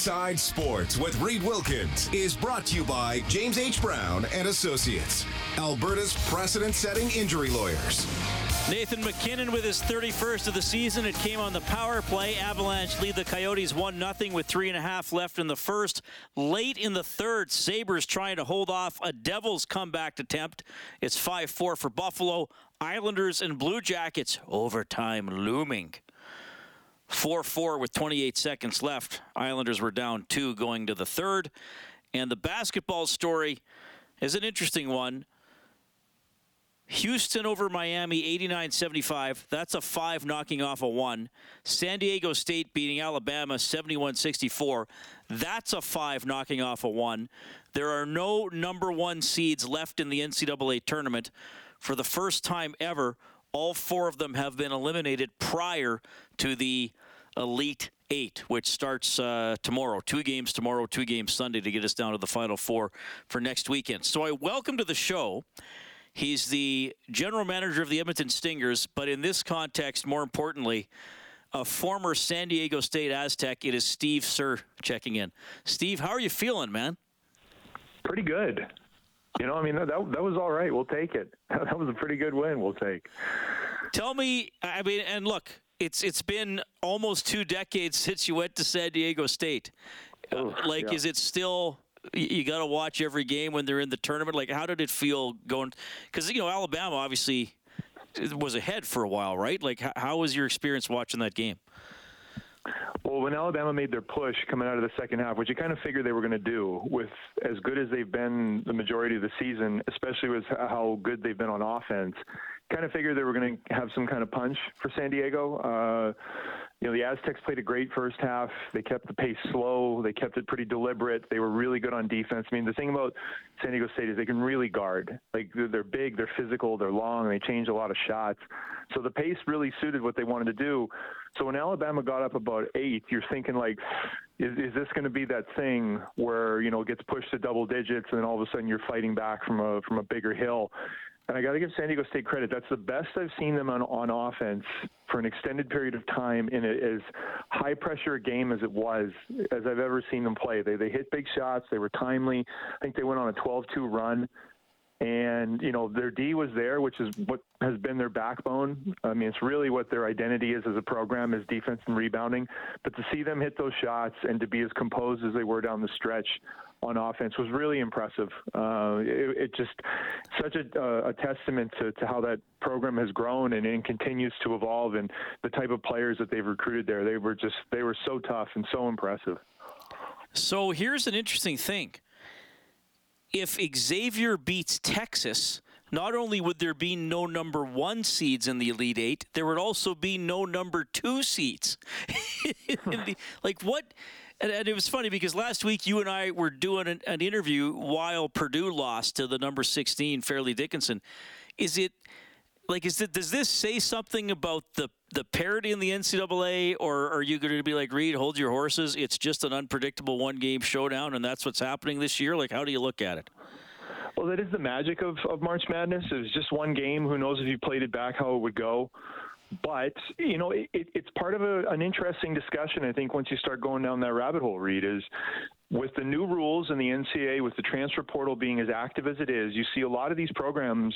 Inside Sports with Reed Wilkins is brought to you by James H. Brown and Associates, Alberta's precedent-setting injury lawyers. Nathan McKinnon with his 31st of the season. It came on the power play. Avalanche lead the Coyotes 1-0 with 3.5 left in the first. Late in the third, Sabres trying to hold off a Devils comeback attempt. It's 5-4 for Buffalo. Islanders and Blue Jackets, overtime looming. 4-4 with 28 seconds left. Islanders were down 2 going to the third. And the basketball story is an interesting one. Houston over Miami, 89-75. That's a 5 knocking off a 1. San Diego State beating Alabama, 71-64. That's a 5 knocking off a 1. There are no number 1 seeds left in the NCAA tournament. For the first time ever, all 4 of them have been eliminated prior to the Elite 8, which starts tomorrow. 2 games tomorrow, 2 games Sunday to get us down to the Final Four for next weekend. So I welcome to the show. He's the general manager of the Edmonton Stingers, but in this context, more importantly, a former San Diego State Aztec. It is Steve Sir checking in. Steve, how are you feeling, man? Pretty good. You know, I mean, that was all right. We'll take it. That was a pretty good win. We'll take. Tell me, I mean, and look, it's been almost 2 decades since you went to San Diego State. Is it still, you got to watch every game when they're in the tournament? Like, how did it feel going? Because, you know, Alabama obviously was ahead for a while, right? Like, how was your experience watching that game? Well, when Alabama made their push coming out of the second half, which you kind of figured they were going to do with as good as they've been the majority of the season, especially with how good they've been on offense, kind of figured they were going to have some kind of punch for San Diego. You know, the Aztecs played a great first half. They kept the pace slow. They kept it pretty deliberate. They were really good on defense. I mean, the thing about San Diego State is they can really guard. Like, they're big, they're physical, they're long, they change a lot of shots. So the pace really suited what they wanted to do. So when Alabama got up about 8, you're thinking, like, is this going to be that thing where, you know, it gets pushed to double digits and then all of a sudden you're fighting back from a bigger hill? And I got to give San Diego State credit. That's the best I've seen them on offense for an extended period of time in as high pressure a game as it was, as I've ever seen them play. They hit big shots. They were timely. I think they went on a 12-2 run. And, you know, their D was there, which is what has been their backbone. I mean, it's really what their identity is as a program, is defense and rebounding. But to see them hit those shots and to be as composed as they were down the stretch on offense was really impressive. It just such a testament to how that program has grown and continues to evolve, and the type of players that they've recruited there. They were so tough and so impressive. So here's an interesting thing. If Xavier beats Texas, not only would there be no number 1 seeds in the Elite 8, there would also be no number 2 seeds. And it was funny because last week you and I were doing an interview while Purdue lost to the number 16 Fairleigh Dickinson. Does this say something about the parity in the NCAA, or are you going to be like, Reed, hold your horses? It's just an unpredictable one-game showdown, and that's what's happening this year. Like, how do you look at it? Well, that is the magic of March Madness. It was just one game. Who knows if you played it back how it would go? But, you know, it's part of an interesting discussion, I think, once you start going down that rabbit hole, Reed, is with the new rules in the NCAA, with the transfer portal being as active as it is, you see a lot of these programs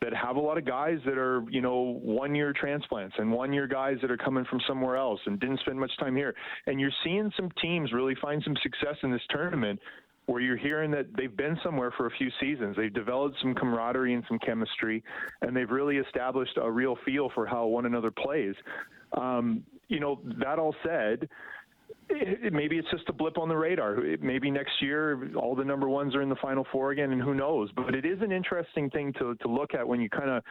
that have a lot of guys that are, you know, one-year transplants and one-year guys that are coming from somewhere else and didn't spend much time here. And you're seeing some teams really find some success in this tournament, where you're hearing that they've been somewhere for a few seasons. They've developed some camaraderie and some chemistry, and they've really established a real feel for how one another plays. You know, that all said, maybe it's just a blip on the radar. Maybe next year all the number ones are in the Final Four again, and who knows? But it is an interesting thing to look at when you kind of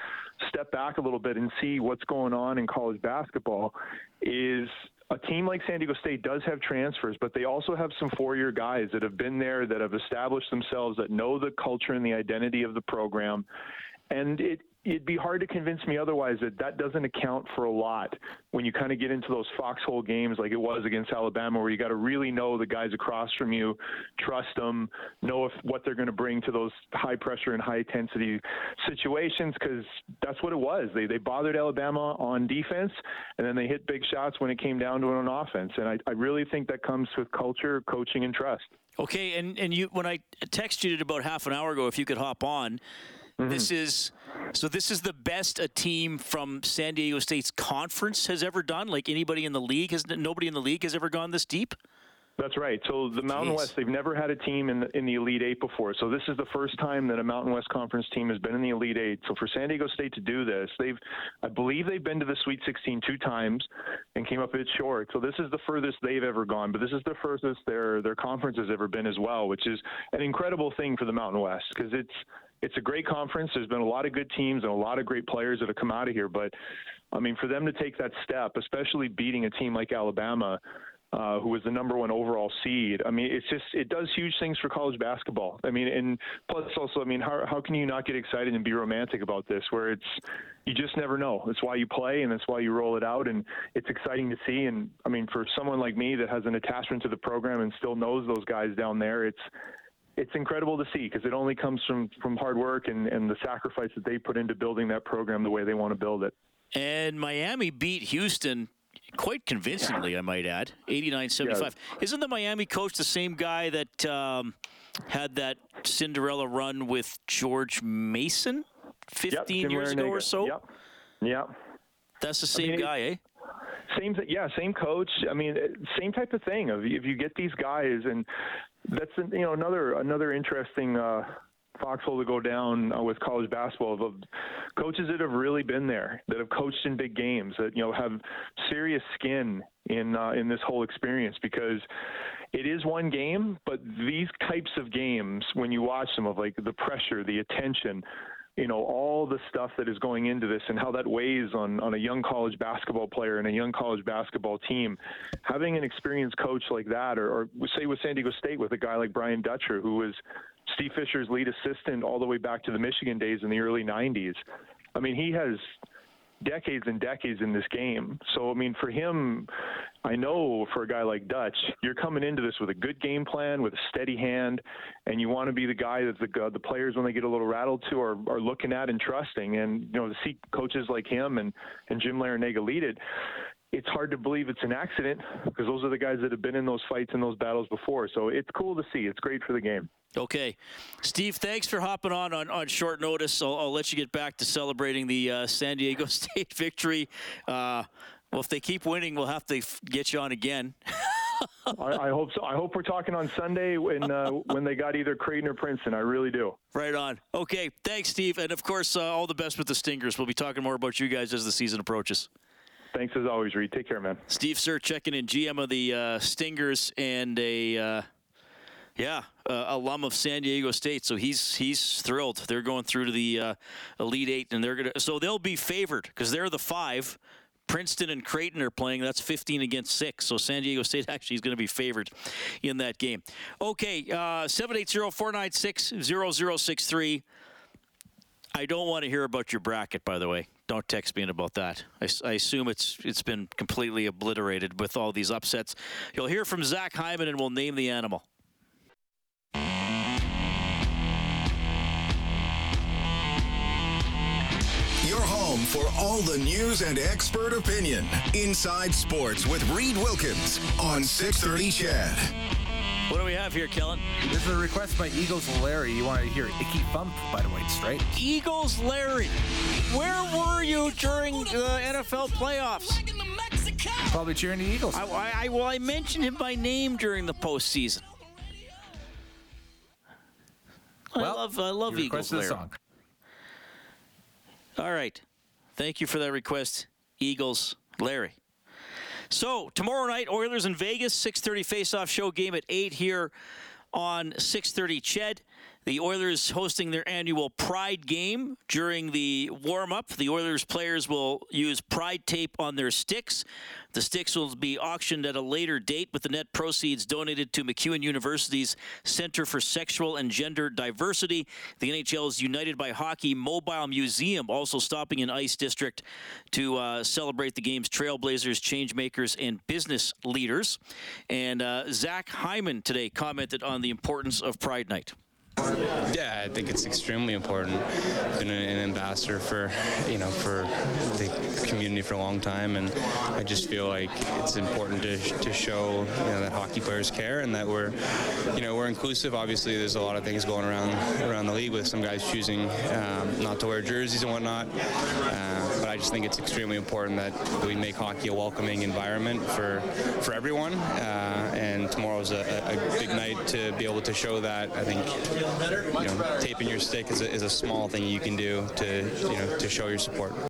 step back a little bit and see what's going on in college basketball. Is a team like San Diego State does have transfers, but they also have some four-year guys that have been there, that have established themselves, that know the culture and the identity of the program. And it'd be hard to convince me otherwise that doesn't account for a lot when you kind of get into those foxhole games like it was against Alabama, where you got to really know the guys across from you, trust them, know what they're going to bring to those high-pressure and high-intensity situations, because that's what it was. They bothered Alabama on defense, and then they hit big shots when it came down to it on offense. And I really think that comes with culture, coaching, and trust. Okay, and you, when I texted you about half an hour ago, if you could hop on, mm-hmm. This is the best a team from San Diego State's conference has ever done. Like anybody in the league nobody in the league has ever gone this deep. That's right. So the Mountain West, they've never had a team in the Elite Eight before. So this is the first time that a Mountain West Conference team has been in the Elite Eight. So for San Diego State to do this, I believe they've been to the Sweet 16 two times and came up a bit short. So this is the furthest they've ever gone, but this is the furthest their conference has ever been as well, which is an incredible thing for the Mountain West, because it's a great conference. There's been a lot of good teams and a lot of great players that have come out of here. But, I mean, for them to take that step, especially beating a team like Alabama, who was the number one overall seed, I mean, it does huge things for college basketball. I mean, and plus also, I mean, how can you not get excited and be romantic about this, where you just never know. That's why you play, and that's why you roll it out, and it's exciting to see. And, I mean, for someone like me that has an attachment to the program and still knows those guys down there, it's incredible to see, because it only comes from hard work and the sacrifice that they put into building that program the way they want to build it. And Miami beat Houston quite convincingly, I might add, 89-75. Yeah. Isn't the Miami coach the same guy that had that Cinderella run with George Mason 15 years ago or so? Yep. Yep. That's the same guy, eh? Same coach. I mean, same type of thing. If you get these guys, and that's another interesting foxhole to go down with college basketball, of coaches that have really been there, that have coached in big games, that have serious skin in this whole experience, because it is one game, but these types of games, when you watch them, of like the pressure, the attention, all the stuff that is going into this, and how that weighs on a young college basketball player and a young college basketball team. Having an experienced coach like that, or say with San Diego State, with a guy like Brian Dutcher, who was Steve Fisher's lead assistant all the way back to the Michigan days in the early 90s. I mean, he has decades and decades in this game. So, I mean, for him, I know for a guy like Dutch, you're coming into this with a good game plan, with a steady hand, and you want to be the guy that the players, when they get a little rattled to, are looking at and trusting. And, to see coaches like him and Jim Larranaga lead it, it's hard to believe it's an accident, because those are the guys that have been in those fights and those battles before. So it's cool to see. It's great for the game. Okay. Steve, thanks for hopping on short notice. I'll let you get back to celebrating the San Diego State victory. Well, if they keep winning, we'll have to get you on again. I hope so. I hope we're talking on Sunday when they got either Creighton or Princeton. I really do. Right on. Okay. Thanks, Steve. And, of course, all the best with the Stingers. We'll be talking more about you guys as the season approaches. Thanks as always, Reed. Take care, man. Steve Sir checking in, GM of the Stingers and a alum of San Diego State. So he's thrilled. They're going through to the Elite Eight, and they'll be favored, because they're the 5. Princeton and Creighton are playing. That's 15-6. So San Diego State actually is going to be favored in that game. Okay, 780-496-0063. I don't want to hear about your bracket, by the way. Don't text me about that. I assume it's been completely obliterated with all these upsets. You'll hear from Zach Hyman, and we'll name the animal. Your home for all the news and expert opinion. Inside Sports with Reed Wilkins on 630 CHED. What do we have here, Kellen? This is a request by Eagles Larry. You wanted to hear Icky Thump by the White Stripes. Eagles Larry, where were you during the NFL playoffs? Probably cheering the Eagles. I mentioned him by name during the postseason. Well, I love Eagles Larry. Song. All right. Thank you for that request, Eagles Larry. So tomorrow night, Oilers in Vegas, 6:30 face-off show, game at 8 here on 6:30 CHED. The Oilers hosting their annual Pride game during the warm-up. The Oilers players will use Pride tape on their sticks. The sticks will be auctioned at a later date with the net proceeds donated to McEwen University's Center for Sexual and Gender Diversity. The NHL's United by Hockey Mobile Museum also stopping in Ice District to celebrate the game's trailblazers, changemakers, and business leaders. And Zach Hyman today commented on the importance of Pride Night. Yeah, I think it's extremely important. I've been an ambassador for the community for a long time, and I just feel like it's important to show that hockey players care and that we're inclusive. Obviously, there's a lot of things going around the league with some guys choosing not to wear jerseys and whatnot. But I just think it's extremely important that we make hockey a welcoming environment for everyone. And tomorrow's a big night to be able to show that. I think. Taping your stick is a small thing you can do to show your support. A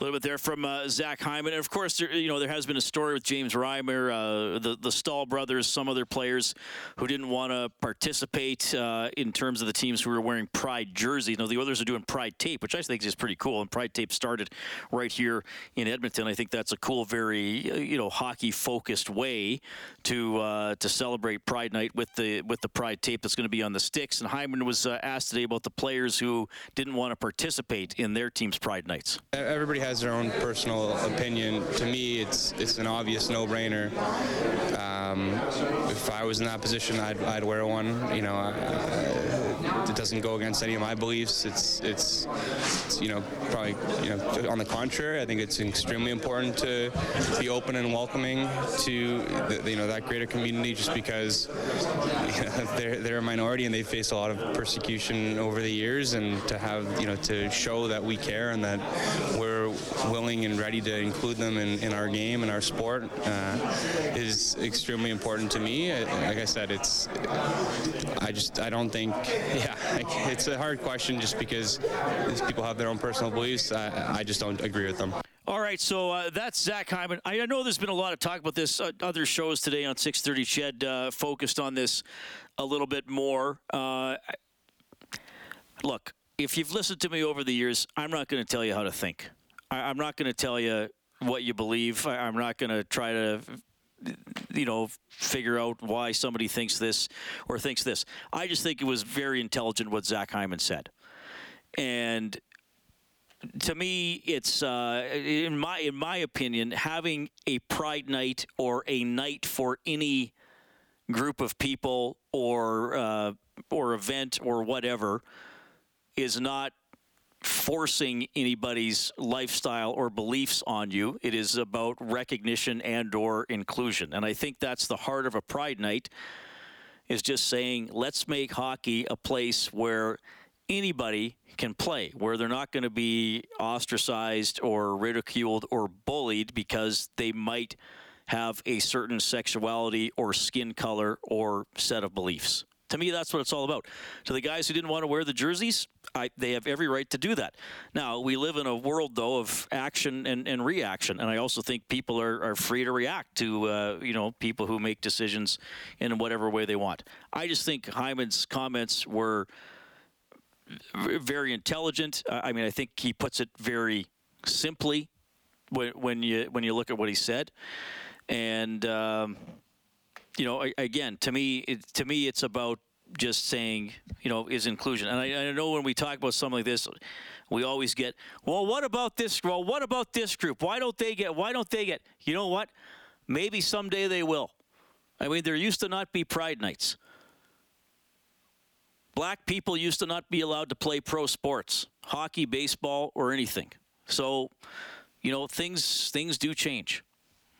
little bit there from Zach Hyman. And, of course, there has been a story with James Reimer, the Stahl brothers, some other players who didn't want to participate in terms of the teams who were wearing Pride jerseys. The Oilers are doing Pride tape, which I think is pretty cool. And Pride tape started right here in Edmonton. I think that's a cool, very hockey-focused way to celebrate Pride Night with the Pride tape that's going to be on the sticks. And Hyman was asked today about the players who didn't want to participate in their team's Pride Nights. Everybody has their own personal opinion. To me, it's an obvious no-brainer. If I was in that position, I'd wear one. It doesn't go against any of my beliefs. It's probably on the contrary. I think it's extremely important to be open and welcoming to that greater community, just because they're a minority and they face a lot of persecution over the years, and to have to show that we care and that we're willing and ready to include them in our game and our sport is extremely important to me. Like I said, I don't think. Yeah, it's a hard question just because these people have their own personal beliefs. I just don't agree with them. All right, so that's Zach Hyman. I know there's been a lot of talk about this. Other shows today on 6:30 CHED focused on this a little bit more. Look, if you've listened to me over the years, I'm not going to tell you how to think. I'm not going to tell you what you believe. I'm not going to try to figure out why somebody thinks this or thinks this. I just think it was very intelligent what Zach Hyman said. And to me, it's in my opinion, having a Pride Night or a night for any group of people or event or whatever is not forcing anybody's lifestyle or beliefs on you. It is about recognition and or inclusion. And I think that's the heart of a Pride Night, is just saying, let's make hockey a place where anybody can play, where they're not going to be ostracized or ridiculed or bullied because they might have a certain sexuality or skin color or set of beliefs. To me, that's what it's all about. To the guys who didn't want to wear the jerseys, they have every right to do that. Now, we live in a world, though, of action and reaction, and I also think people are free to react to, people who make decisions in whatever way they want. I just think Hyman's comments were very intelligent. I mean, I think he puts it very simply when you look at what he said. And again, to me, it's about just saying, is inclusion. And I know when we talk about something like this, we always get, well, what about this? Well, what about this group? Why don't they get? You know what? Maybe someday they will. I mean, there used to not be Pride Nights. Black people used to not be allowed to play pro sports, hockey, baseball, or anything. So, things do change,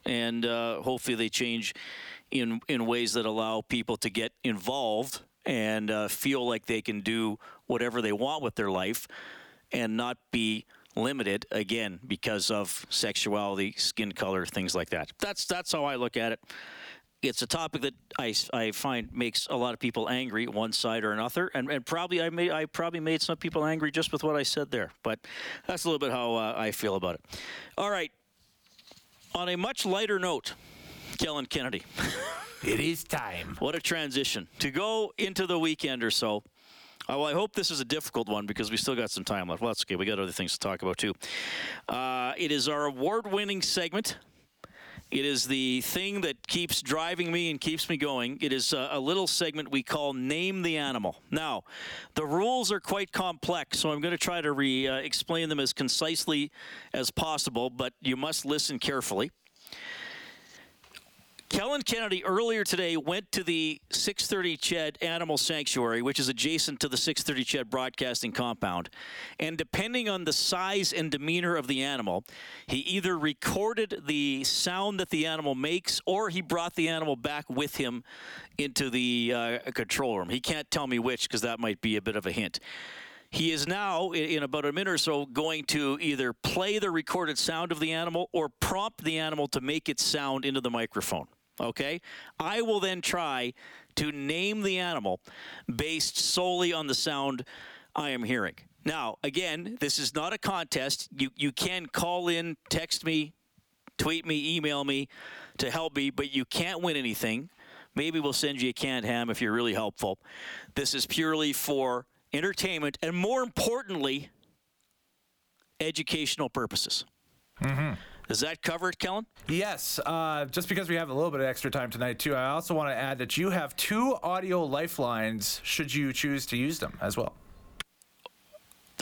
and hopefully they change in ways that allow people to get involved and feel like they can do whatever they want with their life and not be limited, again, because of sexuality, skin color, things like that. That's how I look at it. It's a topic that I find makes a lot of people angry, one side or another, and probably I probably made some people angry just with what I said there. But that's a little bit how I feel about it. All right. On a much lighter note, Kellen Kennedy. It is time. What a transition. To go into the weekend or so. Well, I hope this is a difficult one because we still got some time left. Well, that's okay. We got other things to talk about, too. It is our award-winning segment. It is the thing that keeps driving me and keeps me going. It is a little segment we call Name the Animal. Now, the rules are quite complex, so I'm going to try to explain them as concisely as possible, but you must listen carefully. Kellen Kennedy earlier today went to the 630 CHED Animal Sanctuary, which is adjacent to the 630 CHED broadcasting compound. And depending on the size and demeanor of the animal, he either recorded the sound that the animal makes or he brought the animal back with him into the control room. He can't tell me which because that might be a bit of a hint. He is now, in about a minute or so, going to either play the recorded sound of the animal or prompt the animal to make its sound into the microphone. Okay? I will then try to name the animal based solely on the sound I am hearing. Now, again, this is not a contest. You can call in, text me, tweet me, email me to help me, but you can't win anything. Maybe we'll send you a canned ham if you're really helpful. This is purely for entertainment and, more importantly, educational purposes. Mm-hmm. Does that cover it, Kellen? Yes. Just because we have a little bit of extra time tonight, too, I also want to add that you have two audio lifelines should you choose to use them as well.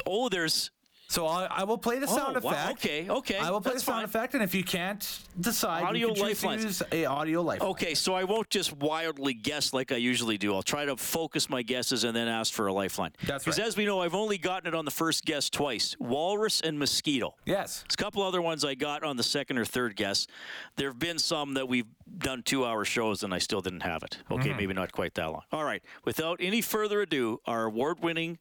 Oh, there's... So I will play the sound effect. Okay. I will play the sound effect, and if you can't decide, audio you can choose to use an audio lifeline. Okay, so I won't just wildly guess like I usually do. I'll try to focus my guesses and then ask for a lifeline. That's right. Because as we know, I've only gotten it on the first guess twice, walrus and mosquito. Yes. There's a couple other ones I got on the second or third guess. There have been some that we've done 2-hour shows, and I still didn't have it. Okay, maybe not quite that long. All right, without any further ado, our award-winning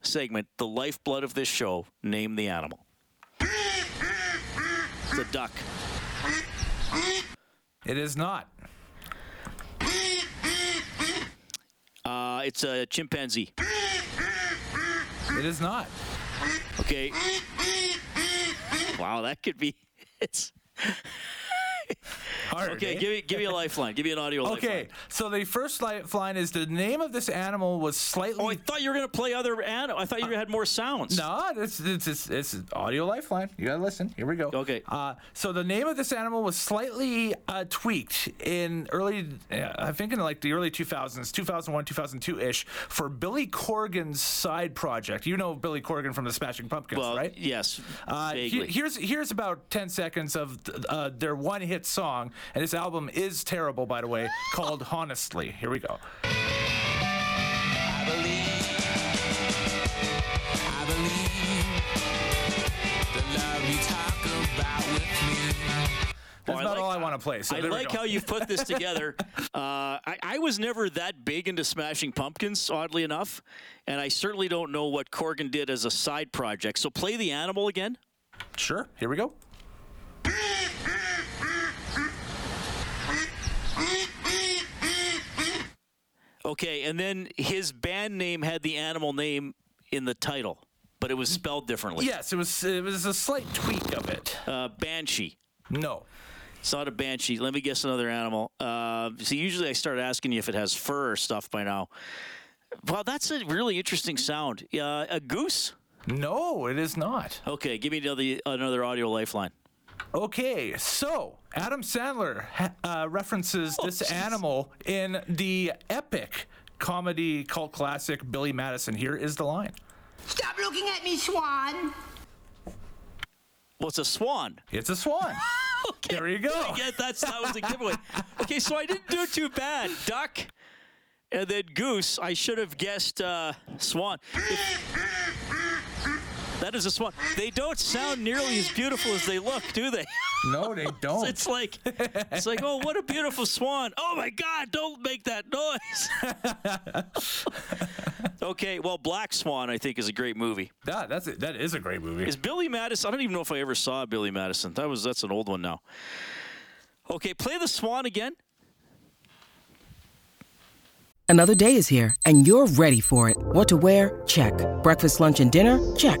segment, the lifeblood of this show, Name the Animal. It's a duck. It is not. It's a chimpanzee. It is not. Okay. Wow, that could be... It's... Hard, okay, give me a lifeline. Give me an audio lifeline. Okay, so the first lifeline is the name of this animal was slightly... Oh, I thought you were going to play other animals. I thought you had more sounds. No, it's an audio lifeline. You got to listen. Here we go. Okay. So the name of this animal was slightly tweaked in the early 2000s, 2001, 2002-ish, for Billy Corgan's side project. You know Billy Corgan from the Smashing Pumpkins, right? Yes, vaguely. Here's about 10 seconds of their one-hit song. And this album is terrible, by the way, called Honestly. Here we go. I believe the love you talk about with me. That's not all I want to play. So I like how you put this together. I was never that big into Smashing Pumpkins, oddly enough. And I certainly don't know what Corgan did as a side project. So play the animal again. Sure. Here we go. Okay, and then his band name had the animal name in the title, but it was spelled differently. Yes, it was a slight tweak of it. Banshee. No. It's not a banshee. Let me guess another animal. See, usually I start asking you if it has fur or stuff by now. Wow, that's a really interesting sound. A goose? No, it is not. Okay, give me another audio lifeline. Okay, so Adam Sandler references this animal in the epic comedy cult classic Billy Madison. Here is the line. Stop looking at me, Swan. Well, it's a swan. It's a swan. Okay. There you go. Yeah, that was a giveaway. Okay, so I didn't do too bad. Duck and then goose. I should have guessed swan. That is a swan. They don't sound nearly as beautiful as they look, do they? No, they don't. It's like, oh, what a beautiful swan. Oh, my God, don't make that noise. Okay, well, Black Swan, I think, is a great movie. That is a great movie. Is Billy Madison? I don't even know if I ever saw Billy Madison. That's an old one now. Okay, play the swan again. Another day is here, and you're ready for it. What to wear? Check. Breakfast, lunch, and dinner? Check.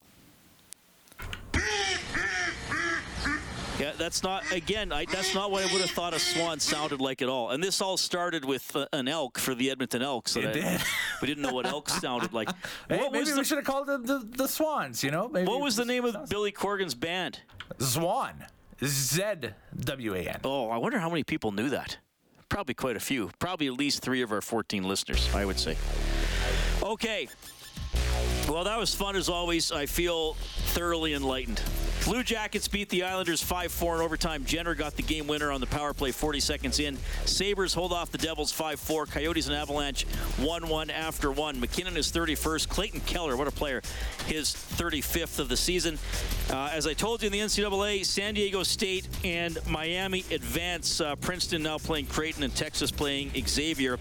Yeah, that's not, again, that's not what I would have thought a swan sounded like at all. And this all started with an elk for the Edmonton Elks. It did. We didn't know what elk sounded like. Hey, maybe we should have called it the Swans, you know? Maybe what was the name of Billy Corgan's band? Zwan. Z-W-A-N. Oh, I wonder how many people knew that. Probably quite a few. Probably at least 3 of our 14 listeners, I would say. Okay. Well, that was fun as always. I feel thoroughly enlightened. Blue Jackets beat the Islanders 5-4 in overtime. Jenner got the game winner on the power play 40 seconds in. Sabres hold off the Devils 5-4. Coyotes and Avalanche 1-1 after 1. McKinnon is 31st. Clayton Keller, what a player, his 35th of the season. As I told you in the NCAA, San Diego State and Miami advance. Princeton now playing Creighton and Texas playing Xavier.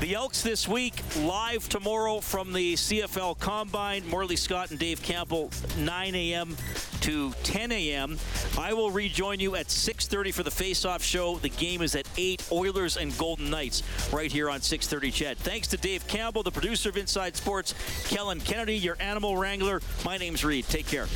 The Elks this week, live tomorrow from the CFL Combine. Morley Scott and Dave Campbell, 9 a.m. to 10 a.m. I will rejoin you at 6:30 for the face-off show. The game is at 8, Oilers and Golden Knights, right here on 6:30 CHED. Thanks to Dave Campbell, the producer of Inside Sports, Kellen Kennedy, your animal wrangler. My name's Reed. Take care.